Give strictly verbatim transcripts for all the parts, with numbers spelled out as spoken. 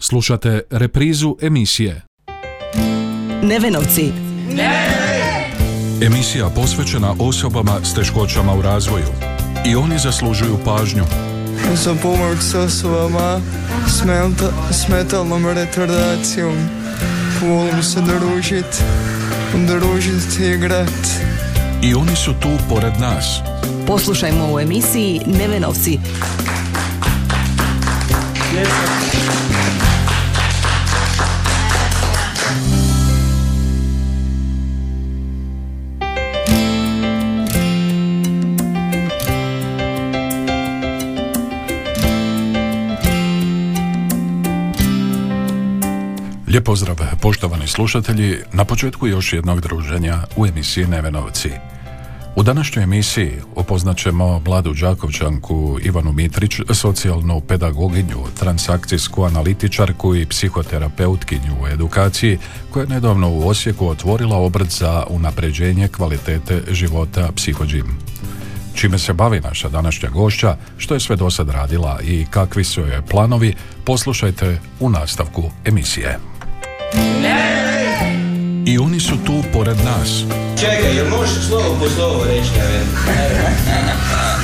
Slušate reprizu emisije Nevenovci. Ne! Emisija posvećena osobama s teškoćama u razvoju. I oni zaslužuju pažnju. Za pomoć s osobama s, menta, s metalnom retardacijom. Volim se družiti, družiti i igrati. I oni su tu pored nas. Poslušajmo u emisiji Nevenovci. Lijep pozdrav, poštovani slušatelji, na početku još jednog druženja u emisiji Nevenovci. U današnjoj emisiji upoznat ćemo mladu Đakovčanku Ivanu Mitrić, socijalnu pedagoginju, transakcijsku analitičarku i psihoterapeutkinju u edukaciji, koja je nedavno u Osijeku otvorila obrt za unapređenje kvalitete života PsihoGym. Čime se bavi naša današnja gošća, što je sve do sad radila i kakvi su joj planovi, poslušajte u nastavku emisije. I oni su tu pored nas. Čekaj, jel možeš slovo po slovo reći?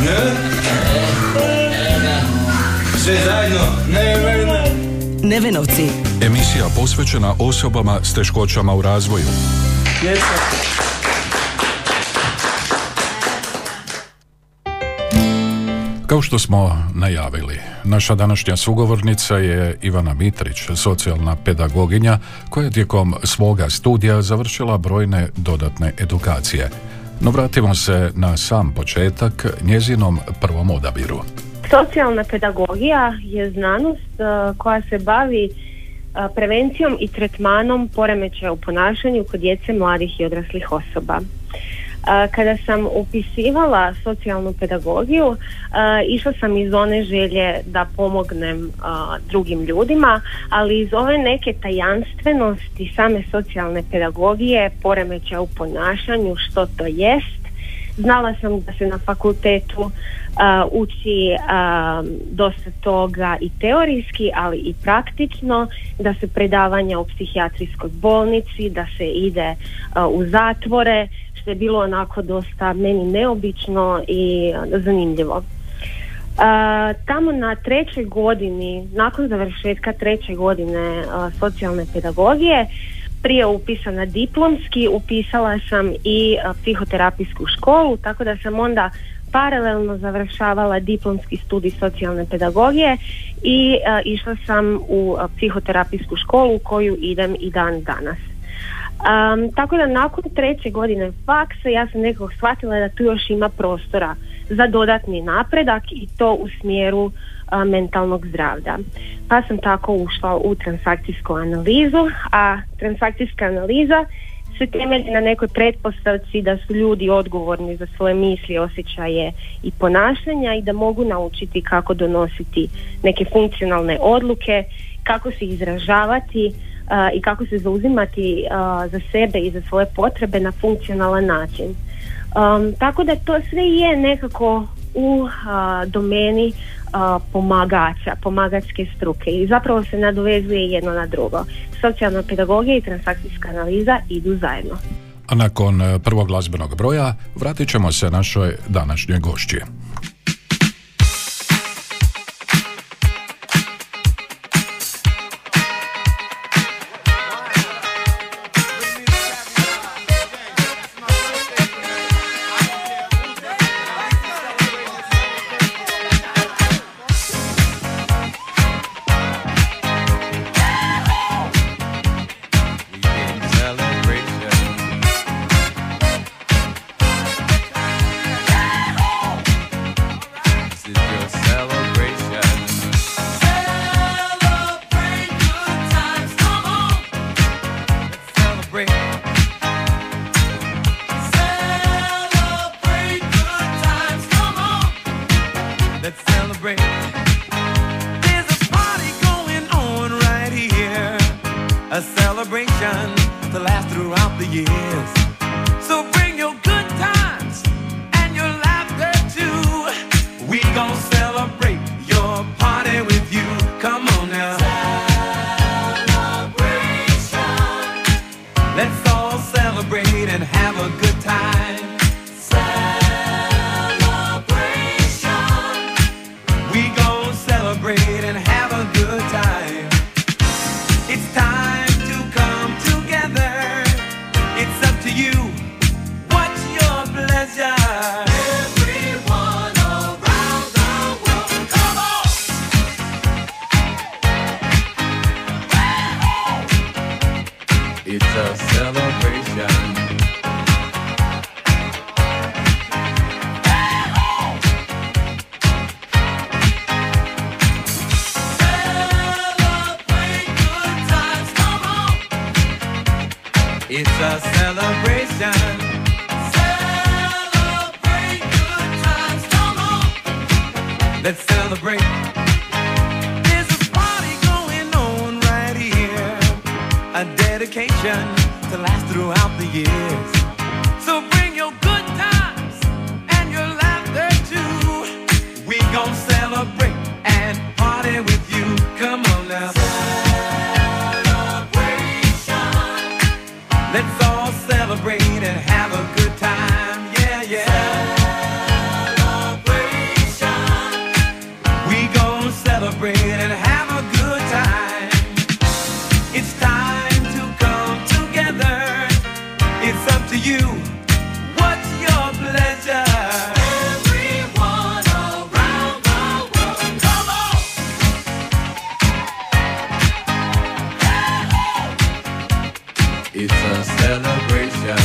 Ne? Sve zajedno? Ne, ne, ne. Nevenovci. Emisija posvećena osobama s teškoćama u razvoju. Kao što smo najavili, naša današnja sugovornica je Ivana Mitrić, socijalna pedagoginja koja je tijekom svoga studija završila brojne dodatne edukacije. No vratimo se na sam početak njezinom prvom odabiru. Socijalna pedagogija je znanost koja se bavi prevencijom i tretmanom poremećaja u ponašanju kod djece, mladih i odraslih osoba. Kada sam upisivala socijalnu pedagogiju, išla sam iz one želje da pomognem drugim ljudima, ali iz ove neke tajanstvenosti same socijalne pedagogije, poremećaja u ponašanju, što to jest. Znala sam da se na fakultetu uči dosta toga i teorijski, ali i praktično, da se predavanja u psihijatrijskoj bolnici, da se ide u zatvore, je bilo onako dosta meni neobično i zanimljivo. E, tamo na trećoj godini, nakon završetka treće godine e, socijalne pedagogije, prije upisa na diplomski, upisala sam i e, psihoterapijsku školu, tako da sam onda paralelno završavala diplomski studij socijalne pedagogije i e, išla sam u e, psihoterapijsku školu koju idem i dan danas. Um, tako da nakon treće godine faksa ja sam nekako shvatila da tu još ima prostora za dodatni napredak i to u smjeru a, mentalnog zdravlja. Pa sam tako ušla u transakcijsku analizu, a transakcijska analiza se temelji na nekoj pretpostavci da su ljudi odgovorni za svoje misli, osjećaje i ponašanja i da mogu naučiti kako donositi neke funkcionalne odluke, kako se izražavati i kako se zauzimati za sebe i za svoje potrebe na funkcionalan način. Um, tako da to sve je nekako u a, domeni a, pomagača, pomagačke struke i zapravo se nadovezuje jedno na drugo. Socijalna pedagogija i transakcijska analiza idu zajedno. A nakon prvog glazbenog broja vratit ćemo se našoj današnjoj gošći. Gonna celebrate your party with you. Come on now. It's a celebration. It's a celebration. Celebrate good times, come on. Let's celebrate. There's a party going on right here. A dedication to last throughout the years. So bring your good times and your laughter too. We gon' celebrate and party with you. Come on now. Let's all celebrate and have a good time, yeah, yeah. Celebration. We gon' celebrate and have a good time. It's time to come together. It's up to you. What's your pleasure? Everyone around the world, come on. It's a celebration.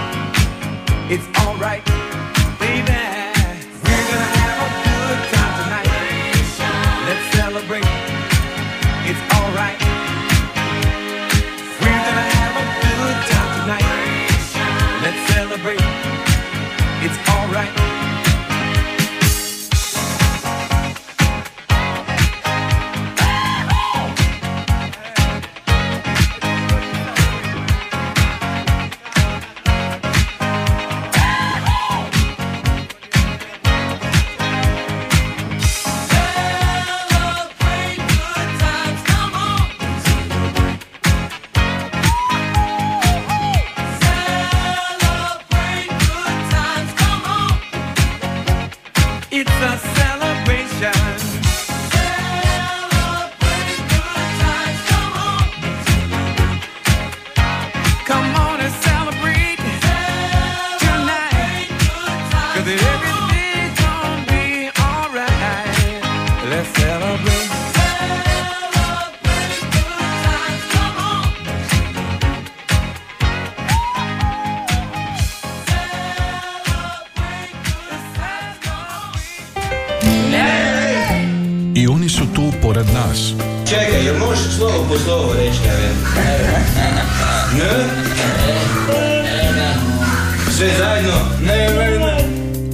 it's alright, baby. We're gonna have a good time tonight. Let's celebrate, it's alright. We're gonna have a good time tonight. Let's celebrate, it's alright.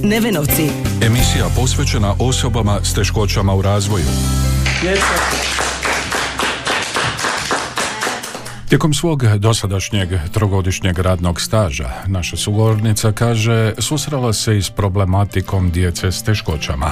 Nevenovci. Emisija posvećena osobama s teškoćama u razvoju. Tijekom svog dosadašnjeg trogodišnjeg radnog staža, naša sugovornica kaže, susrela se i s problematikom djece s teškoćama.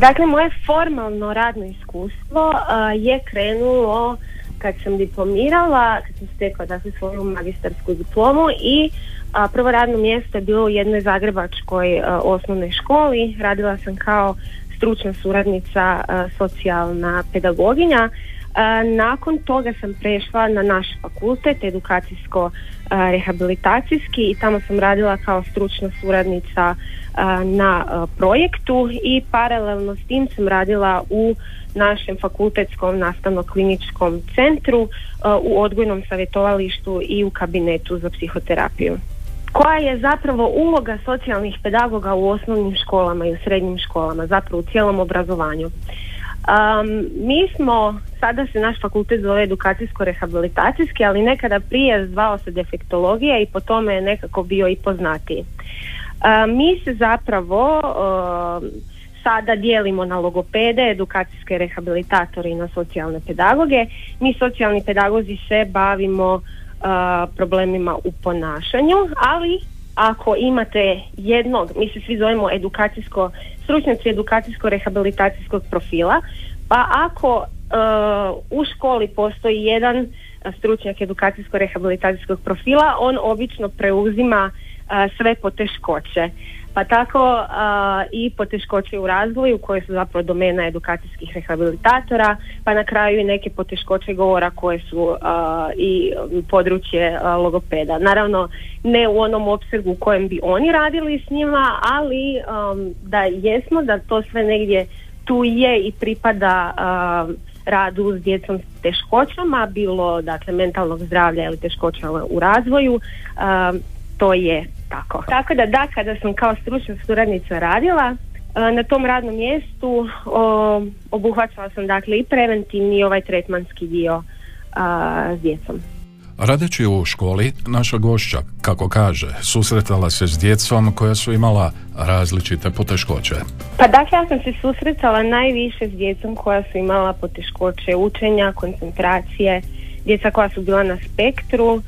Dakle, moje formalno radno iskustvo a, je krenulo kad sam diplomirala, kad sam stekla dakle svoju magistarsku diplomu i a, prvo radno mjesto je bilo u jednoj zagrebačkoj a, osnovnoj školi. Radila sam kao stručna suradnica, a, socijalna pedagoginja. A, nakon toga sam prešla na naš fakultet, edukacijsko-rehabilitacijski, i tamo sam radila kao stručna suradnica a, na a, projektu, i paralelno s tim sam radila u našem fakultetskom nastavno-kliničkom centru, a, u odgojnom savjetovalištu i u kabinetu za psihoterapiju. Koja je zapravo uloga socijalnih pedagoga u osnovnim školama i u srednjim školama, zapravo u cijelom obrazovanju? Um, mi smo, sada se naš fakultet zove edukacijsko-rehabilitacijski, ali nekada prije zvao se defektologija i po tome je nekako bio i poznatiji. Um, mi se zapravo um, sada dijelimo na logopede, edukacijske rehabilitatore i na socijalne pedagoge. Mi socijalni pedagozi se bavimo uh, problemima u ponašanju, ali ako imate jednog, mi se svi zovemo edukacijsko, stručnjaci edukacijsko-rehabilitacijskog profila, pa ako e, u školi postoji jedan stručnjak edukacijsko-rehabilitacijskog profila, on obično preuzima a, sve poteškoće. Pa tako a, i poteškoće u razvoju koje su zapravo domena edukacijskih rehabilitatora, pa na kraju i neke poteškoće govora koje su a, i područje a, logopeda. Naravno, ne u onom opsegu u kojem bi oni radili s njima, ali a, da jesmo, da to sve negdje tu je i pripada a, radu s djecom s teškoćama, bilo dakle mentalnog zdravlja ili teškoćama u razvoju, a, to je tako. Tako da da, kada sam kao stručna suradnica radila a, na tom radnom mjestu, o, obuhvaćala sam dakle i preventivni i ovaj tretmanski dio a, s djecom. Radeći u školi, naša gošća, kako kaže, susretala se s djecom koja su imala različite poteškoće. Pa dakle, ja sam se susretala najviše s djecom koja su imala poteškoće učenja, koncentracije, djeca koja su bila na spektru, um,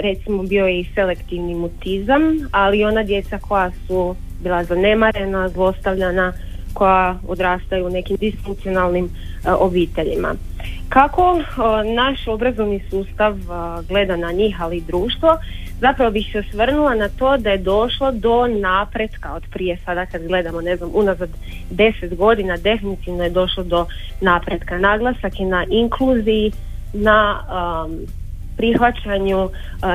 recimo bio je i selektivni mutizam, ali ona djeca koja su bila zanemarena, zlostavljana, koja odrastaju u nekim disfunkcionalnim uh, obiteljima. Kako uh, naš obrazovni sustav uh, gleda na njih, ali i društvo, zapravo bih se osvrnula na to da je došlo do napretka od prije, sada kad gledamo, ne znam, unazad deset godina, definitivno je došlo do napretka. Naglasak je na inkluziji, na um, prihvaćanju uh,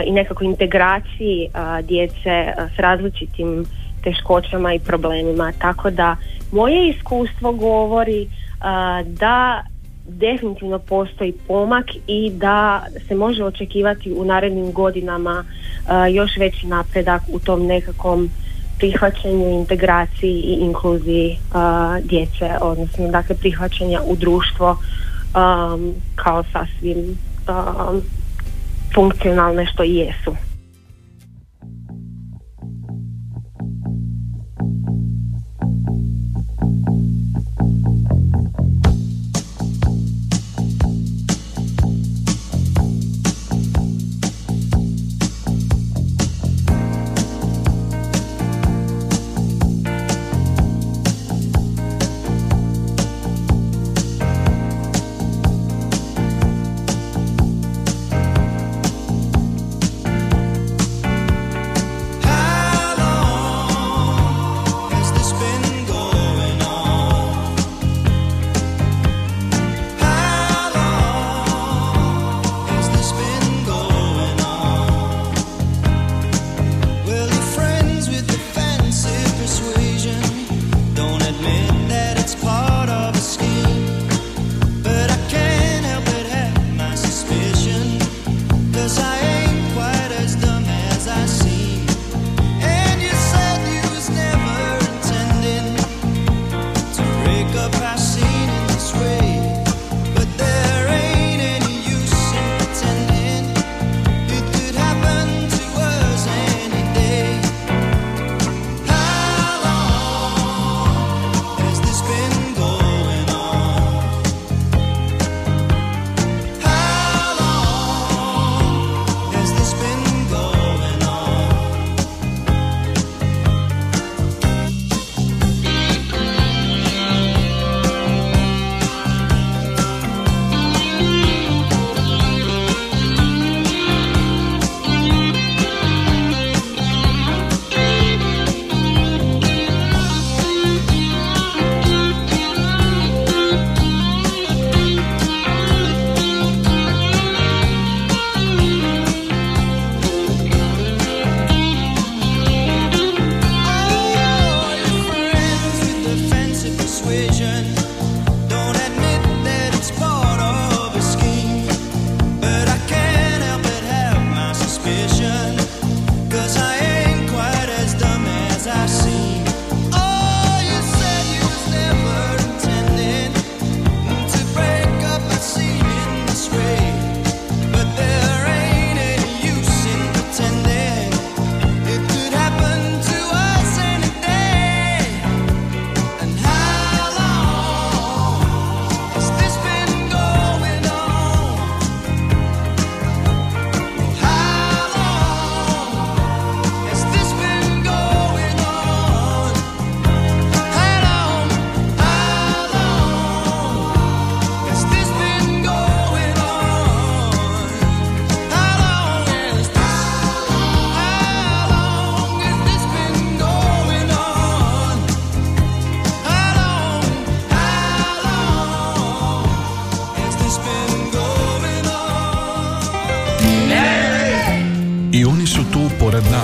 i nekako integraciji uh, djece uh, s različitim teškoćama i problemima, tako da moje iskustvo govori uh, da definitivno postoji pomak i da se može očekivati u narednim godinama uh, još veći napredak u tom nekakvom prihvaćanju, integraciji i inkluziji uh, djece, odnosno dakle prihvaćanja u društvo um, kao sasvim um, funkcionalne što i jesu.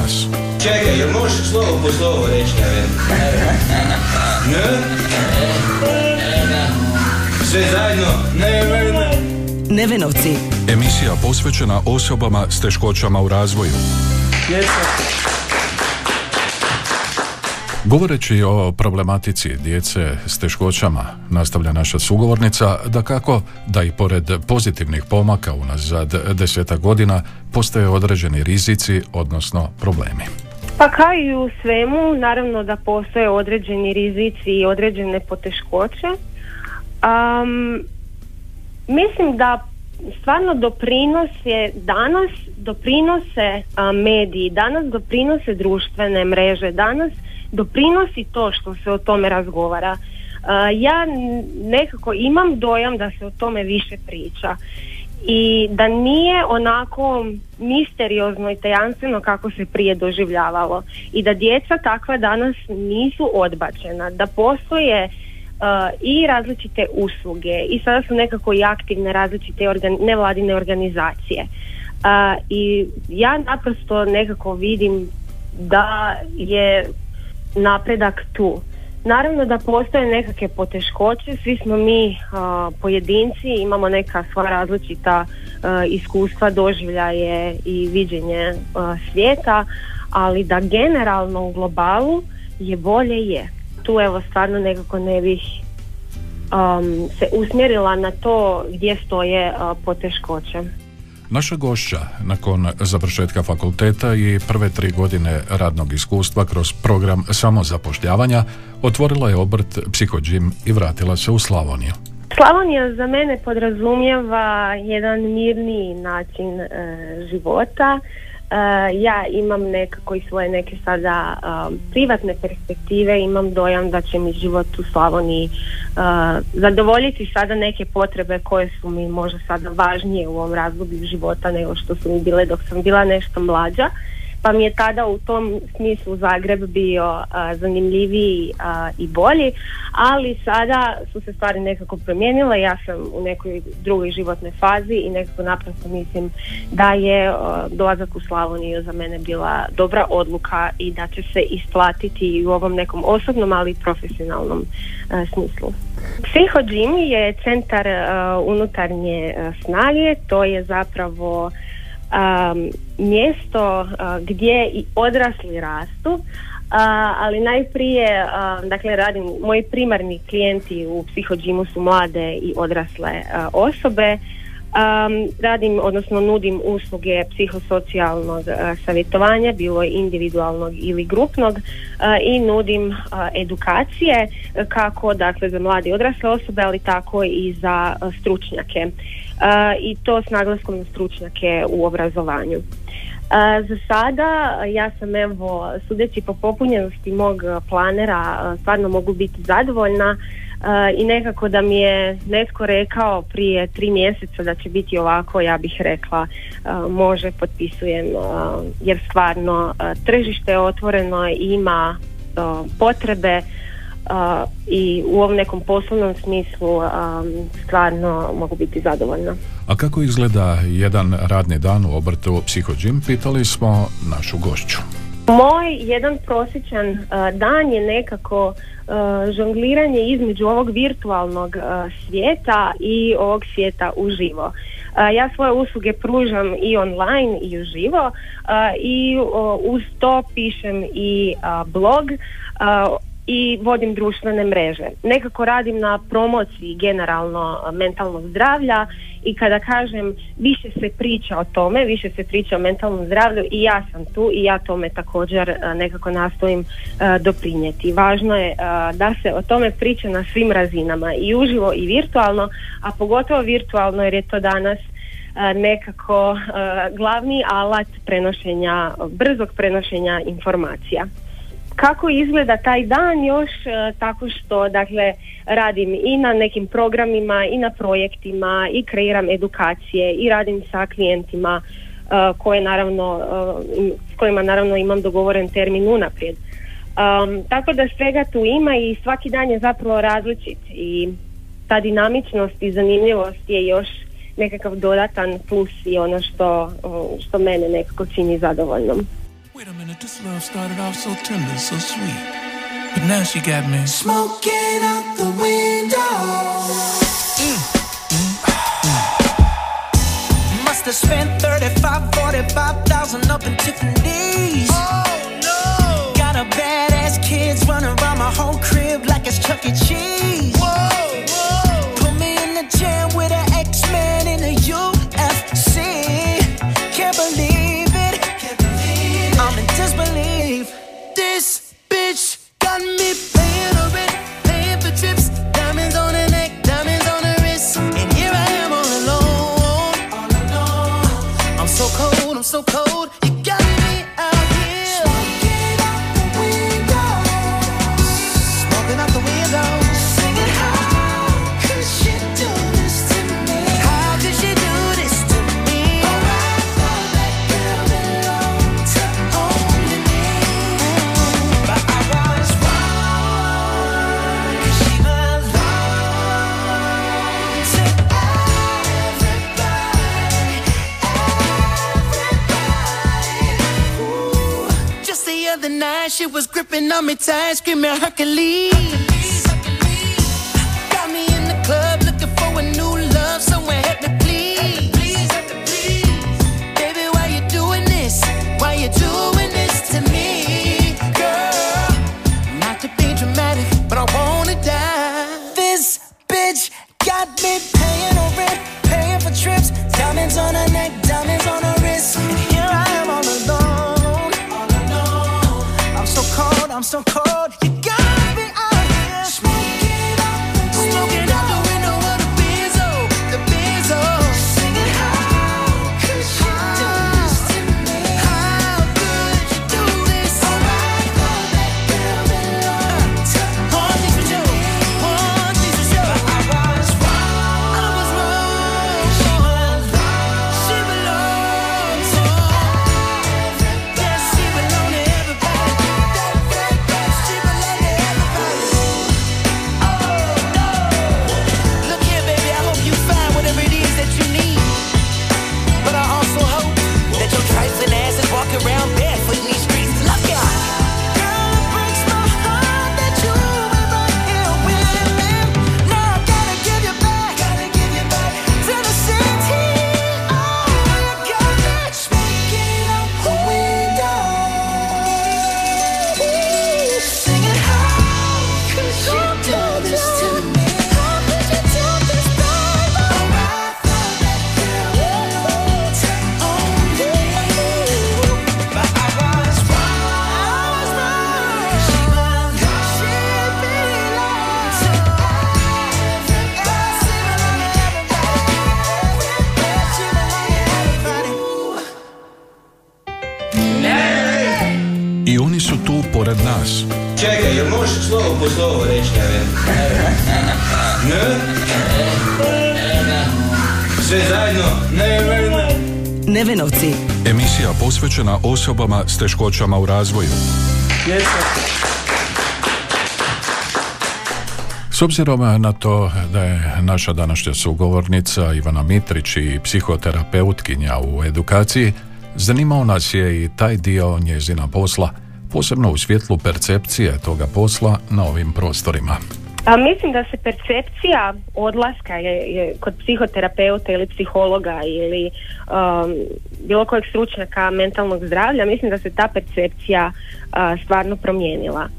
znaš. Čekaj, jel možeš slovo po slovo reći Nevena? Nevena. Sve zajedno, Nevena. Nevenovci. Emisija posvećena osobama s teškoćama u razvoju. Govoreći o problematici djece s teškoćama, nastavlja naša sugovornica, da kako da i pored pozitivnih pomaka unazad desetak godina postoje određeni rizici, odnosno problemi. Pa kao i u svemu, naravno da postoje određeni rizici i određene poteškoće. Um, mislim da stvarno doprinos je danas, doprinose mediji, danas doprinose društvene mreže, danas doprinosi to što se o tome razgovara. Ja nekako imam dojam da se o tome više priča i da nije onako misteriozno i tajanstveno kako se prije doživljavalo i da djeca takva danas nisu odbačena, da postoje i različite usluge i sada su nekako i aktivne različite nevladine organizacije i ja naprosto nekako vidim da je napredak tu. Naravno da postoje nekakve poteškoće, svi smo mi a, pojedinci, imamo neka svoja različita a, iskustva, doživljaje i viđenje a, svijeta, ali da generalno u globalu je bolje je. Tu evo stvarno nekako ne bih a, se usmjerila na to gdje stoje a, poteškoće. Naša gošća, nakon završetka fakulteta i prve tri godine radnog iskustva kroz program samozapošljavanja, otvorila je obrt PsihoGym i vratila se u Slavoniju. Slavonija za mene podrazumijeva jedan mirniji način e, života. E, ja imam nekako i svoje neke sada e, privatne perspektive, imam dojam da će mi život u Slavoniji e, zadovoljiti sada neke potrebe koje su mi možda sada važnije u ovom razdoblju života nego što su mi bile dok sam bila nešto mlađa, pa mi je tada u tom smislu Zagreb bio a, zanimljiviji a, i bolji, ali sada su se stvari nekako promijenile, ja sam u nekoj drugoj životnoj fazi i nekako naprosto mislim da je a, dolazak u Slavoniju za mene bila dobra odluka i da će se isplatiti i u ovom nekom osobnom, ali i profesionalnom a, smislu. PsihoGym je centar a, unutarnje a, snage, to je zapravo Um, mjesto uh, gdje i odrasli rastu, uh, ali najprije uh, dakle radim, moji primarni klijenti u PsihoGymu su mlade i odrasle uh, osobe. Um, radim, odnosno nudim usluge psihosocijalnog uh, savjetovanja, bilo je individualnog ili grupnog, uh, i nudim uh, edukacije uh, kako dakle za mlade i odrasle osobe, ali tako i za uh, stručnjake. Uh, i to s naglaskom na stručnjake u obrazovanju. Uh, za sada ja sam evo, sudeći po popunjenosti mog planera, uh, stvarno mogu biti zadovoljna uh, i nekako da mi je netko rekao prije tri mjeseca da će biti ovako, ja bih rekla uh, može, potpisujem, uh, jer stvarno uh, tržište je otvoreno, ima uh, potrebe. Uh, i u ovom nekom poslovnom smislu um, stvarno mogu biti zadovoljna. A kako izgleda jedan radni dan u obrtu PsihoGym, pitali smo našu gošću. Moj jedan prosječan uh, dan je nekako uh, žongliranje između ovog virtualnog uh, svijeta i ovog svijeta uživo. Uh, ja svoje usluge pružam i online i uživo uh, i uh, uz to pišem i uh, blog uh, i vodim društvene mreže. Nekako radim na promociji generalno mentalnog zdravlja i kada kažem više se priča o tome, više se priča o mentalnom zdravlju i ja sam tu i ja tome također nekako nastojim uh, doprinijeti. Važno je uh, da se o tome priča na svim razinama, i uživo i virtualno, a pogotovo virtualno jer je to danas uh, nekako uh, glavni alat prenošenja, brzog prenošenja informacija. Kako izgleda taj dan još tako što dakle radim i na nekim programima i na projektima i kreiram edukacije i radim sa klijentima uh, koje naravno uh, s kojima naravno imam dogovoren termin unaprijed. Um, tako da svega tu ima i svaki dan je zapravo različit i ta dinamičnost i zanimljivost je još nekakav dodatan plus i ono što, što mene nekako čini zadovoljnom. Wait a minute, this love started off so tender, so sweet. But now she got me smoking out the window. Mm. Mm. Mm. Must have spent thirty-five, forty-five thousand up in Tiffany's. Oh no! Got a badass kids running around my whole crib like it's Chuck E. Cheese. Whoa, whoa! Put me in the jam with an X-Man in the U F C. Can't believe. So cold, you got me out here. Smoking out the window. Smoking out the window. Singing, how could she do this to me? How could she do this to me? Oh, I thought that girl belonged to only me. But I was wrong. Cause she belonged to everybody. The night she was gripping on me tight, screaming Hercules. Hercules, Hercules. Got me in the club looking for a new love, somewhere help me please. Please, please, baby, why you doing this? Why you doing this to me, girl? Not to be dramatic, but I wanna die. This bitch got me paying her rent, paying for trips, diamonds on her neck, diamonds on her wrist. And here I am all alone. I'm so cold, I'm so cold, you gotta be out here. Smoking out the window. Smoking out the window of the Bezo, the Bezo. Singing, how could she do this to me? How could you do this? Oh, I thought that girl belonged to one thing to do, one thing to do. But I was wrong, I was wrong. She belonged, she belonged to everybody. Yes, she belonged to everybody. I oni su tu pored nas. Čekaj, jel možeš slovo po slovo reći, Nevena? Sve zajedno, Nevena. Nevenovci. Emisija posvećena osobama s teškoćama u razvoju. S obzirom na to da je naša današnja sugovornica Ivana Mitrić i psihoterapeutkinja u edukaciji, zanimao nas je i taj dio njezina posla, posebno u svjetlu percepcije toga posla na ovim prostorima. A mislim da se percepcija odlaska je, je, kod psihoterapeuta ili psihologa ili um, bilo kojeg stručnjaka mentalnog zdravlja, mislim da se ta percepcija uh, stvarno promijenila. Um,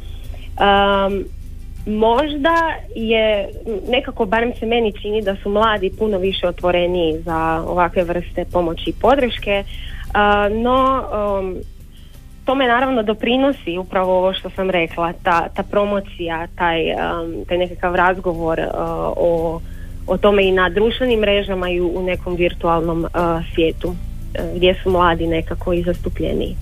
možda je, nekako barem se meni čini da su mladi puno više otvoreniji za ovakve vrste pomoći i podrške. Uh, no, um, tome naravno doprinosi upravo ovo što sam rekla, ta, ta promocija, taj, um, taj nekakav razgovor uh, o, o tome i na društvenim mrežama i u, u nekom virtualnom uh, svijetu, uh, gdje su mladi nekako i zastupljeniji.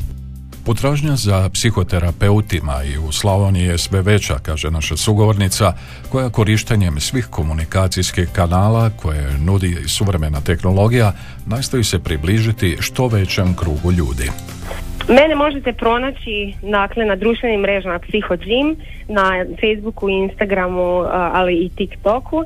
Potražnja za psihoterapeutima i u Slavoniji je sve veća, kaže naša sugovornica, koja korištenjem svih komunikacijskih kanala koje nudi suvremena tehnologija nastoji se približiti što većem krugu ljudi. Mene možete pronaći, dakle, na društvenim mrežama PsihoGym, na Facebooku, Instagramu, ali i TikToku.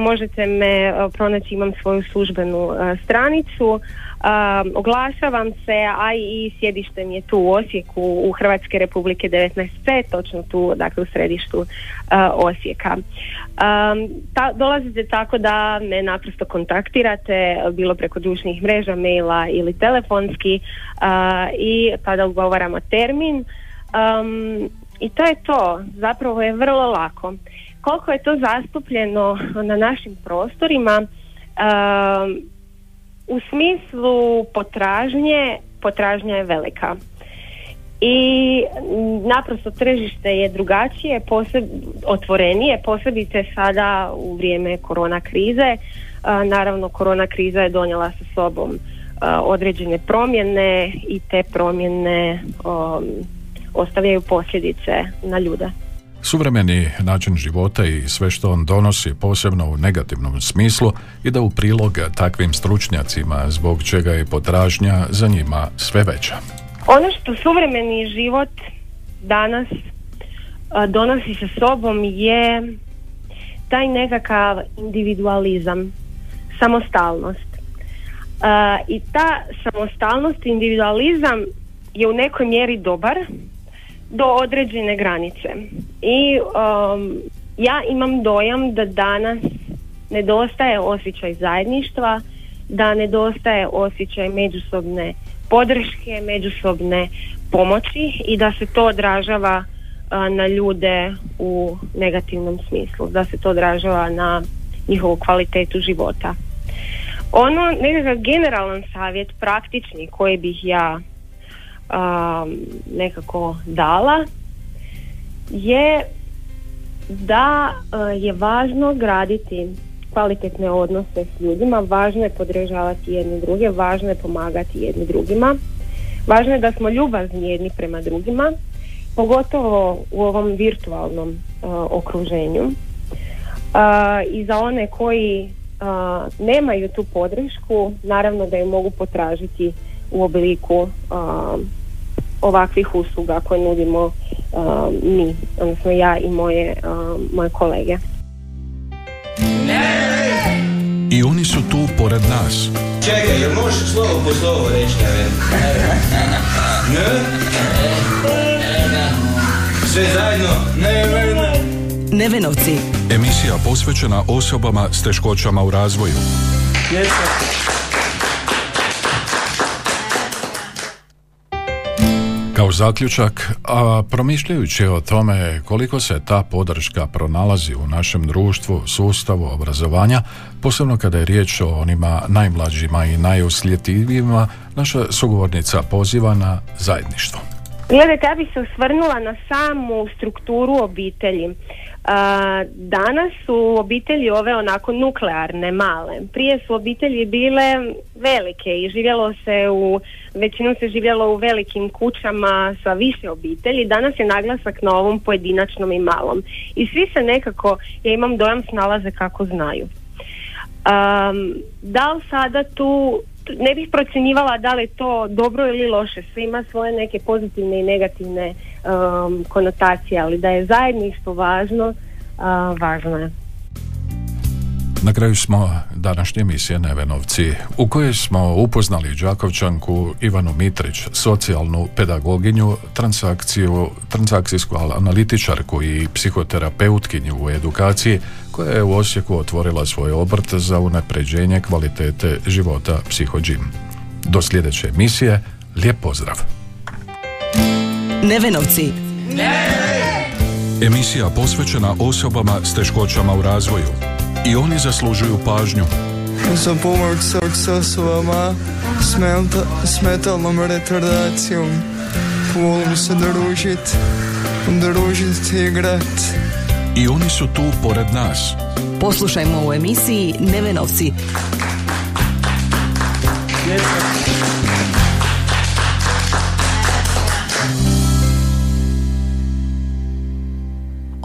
Možete me pronaći, imam svoju službenu stranicu. Um, oglašavam se, a i sjedište mi je tu u Osijeku, u Hrvatske Republike devetnaest C, točno tu, dakle u središtu uh, Osijeka. Um, ta, dolazite tako da me naprosto kontaktirate, bilo preko društvenih mreža, maila ili telefonski, uh, i tada ugovaramo termin. Um, I to je to, zapravo je vrlo lako. Koliko je to zastupljeno na našim prostorima, um, u smislu potražnje, potražnja je velika. I naprosto tržište je drugačije, poseb, otvorenije, posebice sada u vrijeme korona krize. Uh, naravno, korona kriza je donijela sa sobom uh, određene promjene i te promjene um, ostavljaju posljedice na ljude. Suvremeni način života i sve što on donosi, posebno u negativnom smislu, ide u prilog takvim stručnjacima, zbog čega je potražnja za njima sve veća. Ono što suvremeni život danas donosi sa sobom je taj nekakav individualizam, samostalnost. I ta samostalnost, individualizam je u nekoj mjeri dobar do određene granice. I um, ja imam dojam da danas nedostaje osjećaj zajedništva, da nedostaje osjećaj međusobne podrške, međusobne pomoći i da se to odražava uh, na ljude u negativnom smislu, da se to odražava na njihovu kvalitetu života. Ono, nekakav generalan savjet, praktični, koji bih ja Um, nekako dala, je da uh, je važno graditi kvalitetne odnose s ljudima, važno je podržavati jedni druge, važno je pomagati jedni drugima, važno je da smo ljubazni jedni prema drugima, pogotovo u ovom virtualnom uh, okruženju. Uh, i za one koji uh, nemaju tu podršku, naravno da ju mogu potražiti u obliku a, ovakvih usluga koje nudimo a, mi, odnosno ja i moje, a, moje kolege. I oni su tu pored nas. Čekaj, jel možeš slovo po slovo reći? Sve zajedno. Nevenovci. Emisija posvećena osobama s teškoćama u razvoju. Kao zaključak, a promišljajući o tome koliko se ta podrška pronalazi u našem društvu, sustavu obrazovanja, posebno kada je riječ o onima najmlađima i najosjetljivijima, naša sugovornica poziva na zajedništvo. Gledajte, ja bih se osvrnula na samu strukturu obitelji. Danas su obitelji ove onako nuklearne, male. Prije su obitelji bile velike i živjelo se u, većinom se živjelo u velikim kućama sa više obitelji. Danas je naglasak na ovom pojedinačnom i malom. I svi se nekako, ja imam dojam, snalaze kako znaju. Um, da li sada tu, ne bih procjenjivala da li je to dobro ili loše, sve ima svoje neke pozitivne i negativne um, konotacije, ali da je zajedništvo važno, uh, važno je. Na kraju smo današnje emisije Nevenovci, u kojoj smo upoznali Đakovčanku Ivanu Mitrić, socijalnu pedagoginju, transakciju, transakcijsku analitičarku i psihoterapeutkinju u edukaciji, koja je u Osijeku otvorila svoj obrt za unapređenje kvalitete života PsihoGym. Do sljedeće emisije, lijep pozdrav. Nevenovci. Ne! Emisija posvećena osobama s teškoćama u razvoju. I oni zaslužuju pažnju. Za pomoć s osobama s, menta, s metalnom retardacijom. Volim se družit, družit i igrat. I oni su tu pored nas. Poslušajmo u emisiji Nevenovci.